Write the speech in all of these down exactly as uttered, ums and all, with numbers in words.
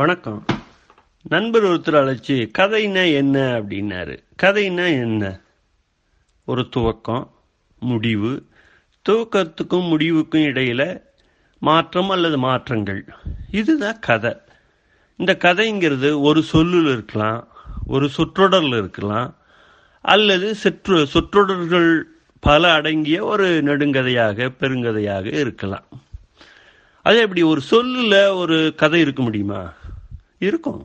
வணக்கம். நண்பர் ஒருத்தர் அழைச்சி கதைன்னா என்ன அப்படின்னாரு. கதைன்னா என்ன? ஒரு துவக்கம், முடிவு, துவக்கத்துக்கும் முடிவுக்கும் இடையில மாற்றம் அல்லது மாற்றங்கள், இதுதான் கதை. இந்த கதைங்கிறது ஒரு சொல்லில் இருக்கலாம், ஒரு சொற்றொடரில் இருக்கலாம், அல்லது சிற்று சொற்றொடர்கள் பல அடங்கிய ஒரு நெடுங்கதையாக பெருங்கதையாக இருக்கலாம். அது எப்படி ஒரு சொல்லில் ஒரு கதை இருக்க முடியுமா? இருக்கும்.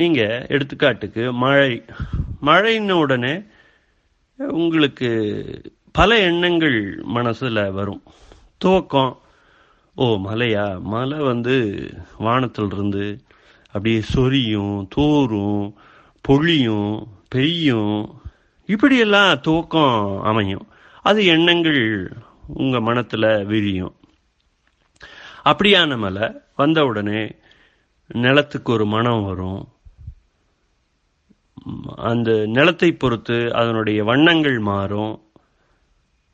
நீங்கள் எடுத்துக்காட்டுக்கு மழை மழைன்ன உடனே உங்களுக்கு பல எண்ணங்கள் மனசில் வரும். துவக்கம், ஓ மலையா, மலை வந்து வானத்திலிருந்து அப்படியே சொரியும், தோறும், பொழியும், பெய்யும், இப்படியெல்லாம் துவக்கம் அமையும். அது எண்ணங்கள் உங்கள் மனத்தில் விரியும். அப்படியான மலை வந்த உடனே நிலத்துக்கு ஒரு மனம் வரும். அந்த நிலத்தை பொறுத்து அதனுடைய வண்ணங்கள் மாறும்,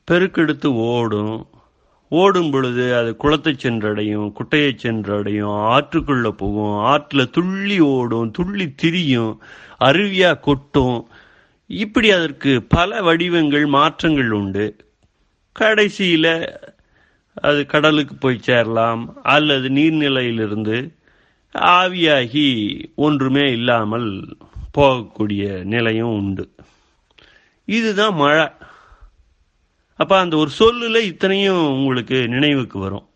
பெருக்கெடுத்து ஓடும். ஓடும் பொழுது அது குளத்தை சென்றடையும், குட்டையை சென்றடையும், ஆற்றுக்குள்ளே போகும், ஆற்றில் துள்ளி ஓடும், துள்ளி திரியும், அருவியாக கொட்டும். இப்படி அதற்கு பல வடிவங்கள், மாற்றங்கள் உண்டு. கடைசியில் அது கடலுக்கு போய் சேரலாம், அல்லது நீர்நிலையிலிருந்து ஆவியாகி ஒன்றுமே இல்லாமல் போகக்கூடிய நிலையும் உண்டு. இதுதான் மழை. அப்போ அந்த ஒரு சொல்லில் இத்தனையும் உங்களுக்கு நினைவுக்கு வரும்.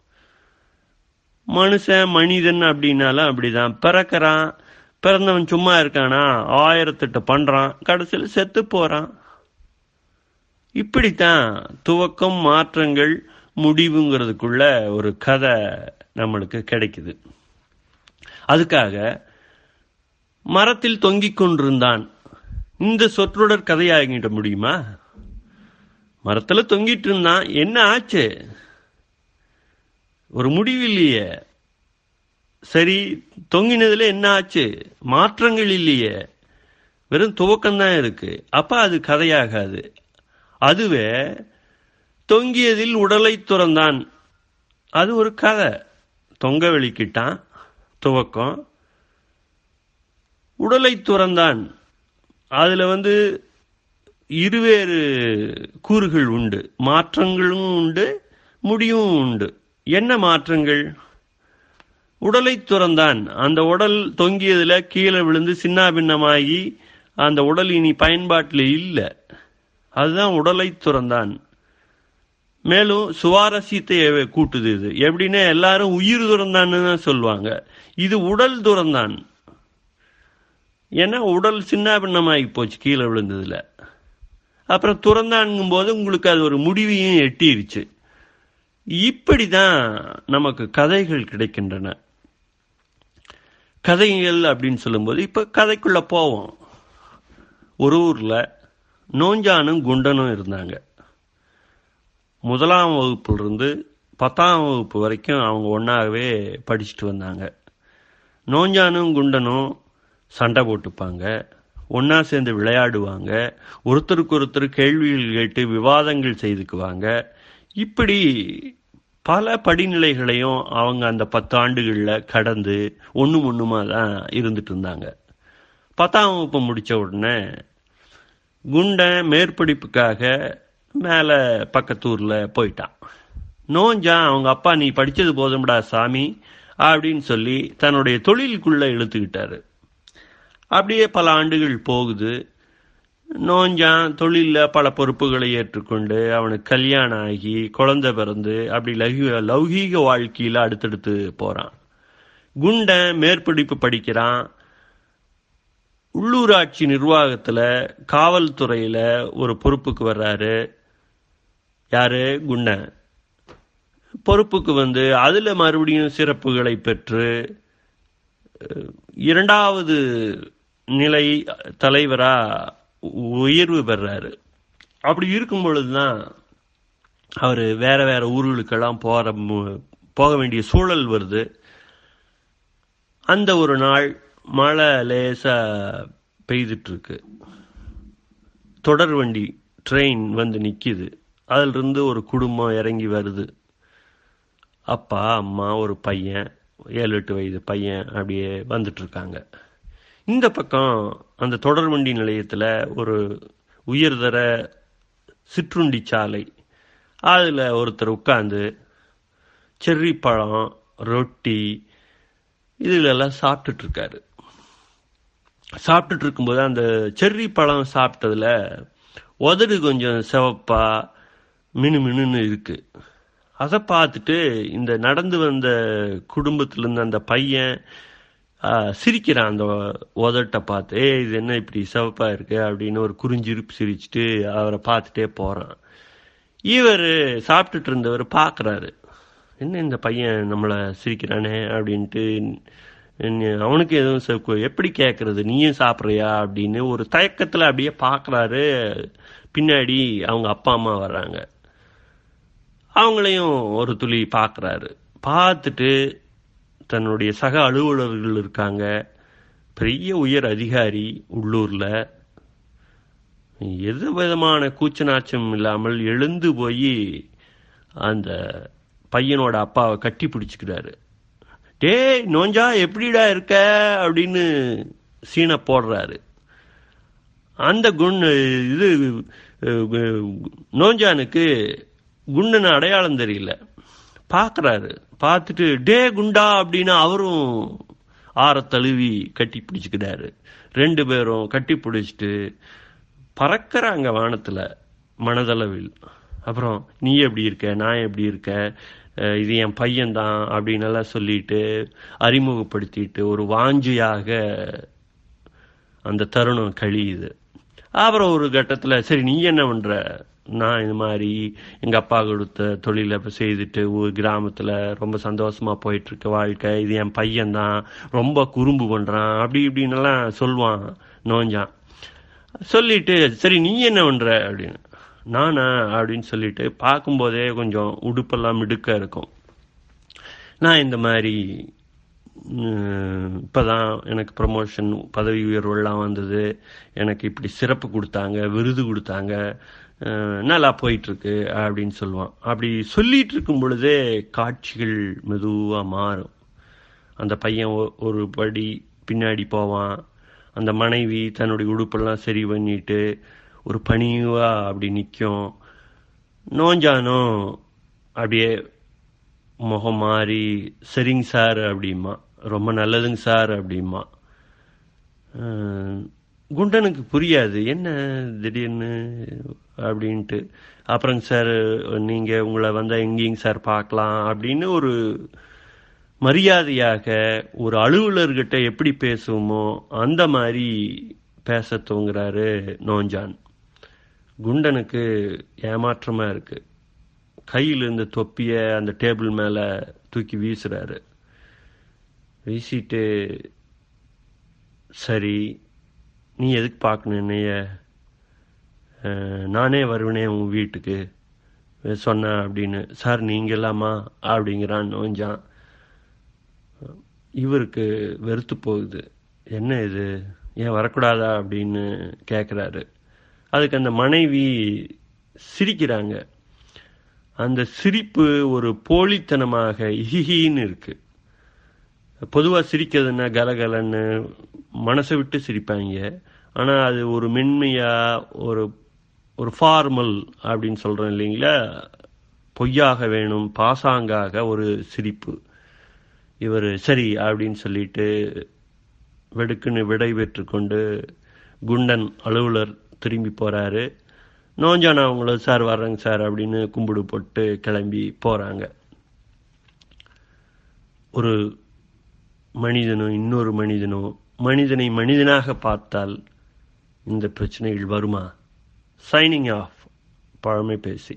மனுஷன், மனிதன் அப்படின்னாலும் அப்படிதான். பிறக்கிறான், பிறந்தவன் சும்மா இருக்கானா? ஆயிரத்தெட்டு பண்ணுறான், கடைசியில் செத்து போகிறான். இப்படித்தான் துவக்கம், மாற்றங்கள், முடிவுங்கிறதுக்குள்ள ஒரு கதை நம்மளுக்கு கிடைக்குது. அதுக்காக மரத்தில் தொங்கிக் கொண்டிருந்தான், இந்த சொற்றொடர் கதையாகிட முடியுமா? மரத்தில் தொங்கிட்டு இருந்தான், என்ன ஆச்சு? ஒரு முடிவு இல்லையே. சரி, தொங்கினதுல என்ன ஆச்சு? மாற்றங்கள் இல்லையே, வெறும் துவக்கம்தான் இருக்கு. அப்ப அது கதையாகாது. அதுவே தொங்கியதில் உடலை துறந்தான், அது ஒரு கதை. தொங்க வெளிக்கிட்டான், துவக்கம். உடலை துறந்தான், அதில் வந்து இருவேறு கூறுகள் உண்டு, மாற்றங்களும் உண்டு, முடிவும் உண்டு. என்ன மாற்றங்கள்? உடலை துறந்தான், அந்த உடல் தொங்கியதில் கீழே விழுந்து சின்ன பின்னமாகி அந்த உடல் இனி பயன்பாட்டில் இல்லை, அதுதான் உடலை துறந்தான். மேலும் சுவாரஸ்யத்தை கூட்டுது இது. எப்படின்னா எல்லாரும் உயிர் துறந்தான்னு தான் சொல்லுவாங்க, இது உடல் துறந்தான். ஏன்னா உடல் சின்ன பின்னமாகி போச்சு கீழே விழுந்ததுல. அப்புறம் துறந்தான்ங்கும் போது உங்களுக்கு அது ஒரு முடிவையும் எட்டிருச்சு. இப்படிதான் நமக்கு கதைகள் கிடைக்கின்றன. கதைகள் அப்படின்னு சொல்லும்போது இப்போ கதைக்குள்ள போவோம். ஒரு ஊர்ல நோஞ்சானும் குண்டனும் இருந்தாங்க. முதலாம் வகுப்புலேருந்து பத்தாம் வகுப்பு வரைக்கும் அவங்க ஒன்றாகவே படிச்சுட்டு வந்தாங்க. நோஞ்சானும் குண்டனும் சண்டை போட்டுப்பாங்க, ஒன்றா சேர்ந்து விளையாடுவாங்க, ஒருத்தருக்கு ஒருத்தர் கேள்விகள் கேட்டு விவாதங்கள் செய்துக்குவாங்க. இப்படி பல படிநிலைகளையும் அவங்க அந்த பத்து ஆண்டுகளில் கடந்து ஒன்றும் ஒன்றுமாக தான் இருந்துட்டு இருந்தாங்க. பத்தாம் வகுப்பு முடித்த உடனே குண்டன் மேற்படிப்புக்காக மேலே பக்கத்தூரில் போயிட்டான். நோஞ்சான் அவங்க அப்பா, நீ படித்தது போதும்டா சாமி அப்படின்னு சொல்லி தன்னுடைய தொழிலுக்குள்ளே இழுத்துக்கிட்டாரு. அப்படியே பல ஆண்டுகள் போகுது. நோஞ்சான் தொழிலில் பல பொறுப்புகளை ஏற்றுக்கொண்டு அவனுக்கு கல்யாணம் ஆகி குழந்தை பிறந்து அப்படி லௌகீக லௌகீக வாழ்க்கையில் அடுத்தடுத்து போகிறான். குண்டன் மேற்படிப்பு படிக்கிறான், உள்ளூராட்சி நிர்வாகத்தில் காவல்துறையில் ஒரு பொறுப்புக்கு வர்றாரு. யாரு? குண்டன். பொறுப்புக்கு வந்து அதில் மறுபடியும் சிறப்புகளை பெற்று இரண்டாவது நிலை தலைவராக உயர்வு பெறாரு. அப்படி இருக்கும் பொழுதுதான் அவர் வேற வேற ஊர்களுக்கெல்லாம் போகிற போக வேண்டிய சூழல் வருது. அந்த ஒரு நாள் மழை லேசாக பெய்துட்டுருக்கு, தொடர் வண்டி ட்ரெயின் வந்து நிற்கிது. அதிலிருந்து ஒரு குடும்பம் இறங்கி வருது, அப்பா அம்மா ஒரு பையன் ஏழு எட்டு வயது பையன் அப்படியே வந்துட்டுருக்காங்க. இந்த பக்கம் அந்த தொடர்வண்டி நிலையத்தில் ஒரு உயர்தர சிற்றுண்டி சாலை, அதில் ஒருத்தர் உட்காந்து செர்ரி பழம், ரொட்டி இதிலெல்லாம் சாப்பிட்டுட்ருக்காரு. சாப்பிட்டுட்டு இருக்கும்போது அந்த செர்ரி பழம் சாப்பிட்டதில் உதடு கொஞ்சம் சிவப்பாக மினு மினுன்னு இருக்குது. அதை பார்த்துட்டு இந்த நடந்து வந்த குடும்பத்திலேருந்து அந்த பையன் சிரிக்கிறான். அந்த உதட்டை பார்த்து ஏ இது என்ன இப்படி சிவப்பாக இருக்குது அப்படின்னு ஒரு குறிஞ்சிருப்பு சிரிச்சுட்டு அவரை பார்த்துட்டே போகிறான். இவர் சாப்பிட்டுட்டு இருந்தவர் பார்க்குறாரு, என்ன இந்த பையன் நம்மளை சிரிக்கிறானே அப்படின்ட்டு. அவனுக்கு எதுவும் எப்படி கேட்குறது, நீயும் சாப்பிட்றியா அப்படின்னு ஒரு தயக்கத்தில் அப்படியே பார்க்குறாரு. பின்னாடி அவங்க அப்பா அம்மா வர்றாங்க, அவங்களையும் ஒரு துளி பார்க்குறாரு. பார்த்துட்டு தன்னுடைய சக அலுவலர்கள் இருக்காங்க, பெரிய உயர் அதிகாரி உள்ளூரில், எது விதமான கூச்ச நாச்சம் இல்லாமல் எழுந்து போய் அந்த பையனோட அப்பாவை கட்டி பிடிச்சிக்கிறாரு. டே நோஞ்சா எப்படிடா இருக்க அப்படின்னு சீனை போடுறாரு. அந்த குண் இது நோஞ்சானுக்கு குண்டனை அடையாளம் தெரியல, பார்க்குறாரு. பார்த்துட்டு டே குண்டா அப்படின்னு அவரும் ஆற தழுவி கட்டி பிடிச்சிக்கிறாரு. ரெண்டு பேரும் கட்டி பிடிச்சிட்டு பறக்கிறாங்க வானத்தில் மனதளவில். அப்புறம் நீ எப்படி இருக்க, நான் எப்படி இருக்க, இது என் பையன்தான் அப்படின்னெல்லாம் சொல்லிட்டு அறிமுகப்படுத்திட்டு ஒரு வாஞ்சியாக அந்த தருணம் கழியுது. அப்புறம் ஒரு கட்டத்தில் சரி நீ என்ன பண்ணுற, நான் இது மாதிரி எங்கள் அப்பா கொடுத்த தொழிலை செய்துட்டு ஒரு கிராமத்தில் ரொம்ப சந்தோஷமாக போயிட்டுருக்க வாழ்க்கை, இது என் பையன்தான், ரொம்ப குறும்பு பண்ணுறான் அப்படி இப்படின்னுலாம் சொல்லுவான் நோஞ்சான். சொல்லிட்டு சரி நீ என்ன பண்ணுற அப்படின்னு, நானா அப்படின்னு சொல்லிட்டு பார்க்கும்போதே கொஞ்சம் உடுப்பெல்லாம் மிடுக்க இருக்கும். நான் இந்த மாதிரி இப்போ தான் எனக்கு ப்ரமோஷன் பதவி உயர்வுலாம் வந்தது, எனக்கு இப்படி சிறப்பு கொடுத்தாங்க, விருது கொடுத்தாங்க, நல்லா போயிட்டுருக்கு அப்படின்னு சொல்லுவான். அப்படி சொல்லிகிட்டு இருக்கும் பொழுதே காட்சிகள் மெதுவாக மாறும். அந்த பையன் ஒரு படி பின்னாடி போவான், அந்த மனைவி தன்னுடைய உடுப்பெல்லாம் சரி பண்ணிட்டு ஒரு பணிவா அப்படி நிற்கும். நோஞ்சானோ அப்படியே முகம் மாறி சரிங்க சார் அப்படிமா, ரொம்ப நல்லதுங்க சார் அப்படிமா. குண்டனுக்கு புரியாது என்ன திடீர்னு அப்படின்ட்டு. அப்புறங்க சார் நீங்கள் உங்களை வந்தால் எங்கேயும் சார் பார்க்கலாம் அப்படின்னு ஒரு மரியாதையாக ஒரு அலுவலர்கிட்ட எப்படி பேசுவோமோ அந்த மாதிரி பேச தூங்குறாரு நோஞ்சான். குண்டனுக்கு ஏமாற்றமாக இருக்குது. கையில் இருந்த தொப்பியை அந்த டேபிள் மேலே தூக்கி வீசுகிறாரு. வீசிட்டு சரி நீ எதுக்கு பார்க்கணும் என்னைய, நானே வருவேனே உன் வீட்டுக்கு சொன்னேன் அப்படின்னு. சார் நீங்கள் இல்லாமா அப்படிங்கிறான் நோஞ்சான். இவருக்கு வெறுத்து போகுது, என்ன இது ஏன் வரக்கூடாதா அப்படின்னு கேட்குறாரு. அதுக்கு அந்த மனைவி சிரிக்கிறாங்க. அந்த சிரிப்பு ஒரு போலித்தனமாக ஹிஹின்னு இருக்குது. பொதுவாக சிரிக்கிறதுனா கலகலன்னு மனசை விட்டு சிரிப்பாங்க, ஆனால் அது ஒரு மென்மையாக ஒரு ஒரு ஃபார்மல் அப்படின்னு சொல்கிறோம் இல்லைங்களா, பொய்யாக வேணும் பாசாங்காக ஒரு சிரிப்பு. இவர் சரி அப்படின்னு சொல்லிட்டு வெடுக்குன்னு விடை பெற்று கொண்டு குண்டன் அலுவலர் திரும்பி போகிறாரு. நோஞ்சான அவங்கள சார் வர்றேங்க சார் அப்படின்னு கும்பிடு போட்டு கிளம்பி போகிறாங்க. ஒரு மனிதனும் இன்னொரு மனிதனும் மனிதனை மனிதனாக பார்த்தால் இந்த பிரச்சனைகள் வருமா? சைனிங் ஆஃப் பழமை பேசி.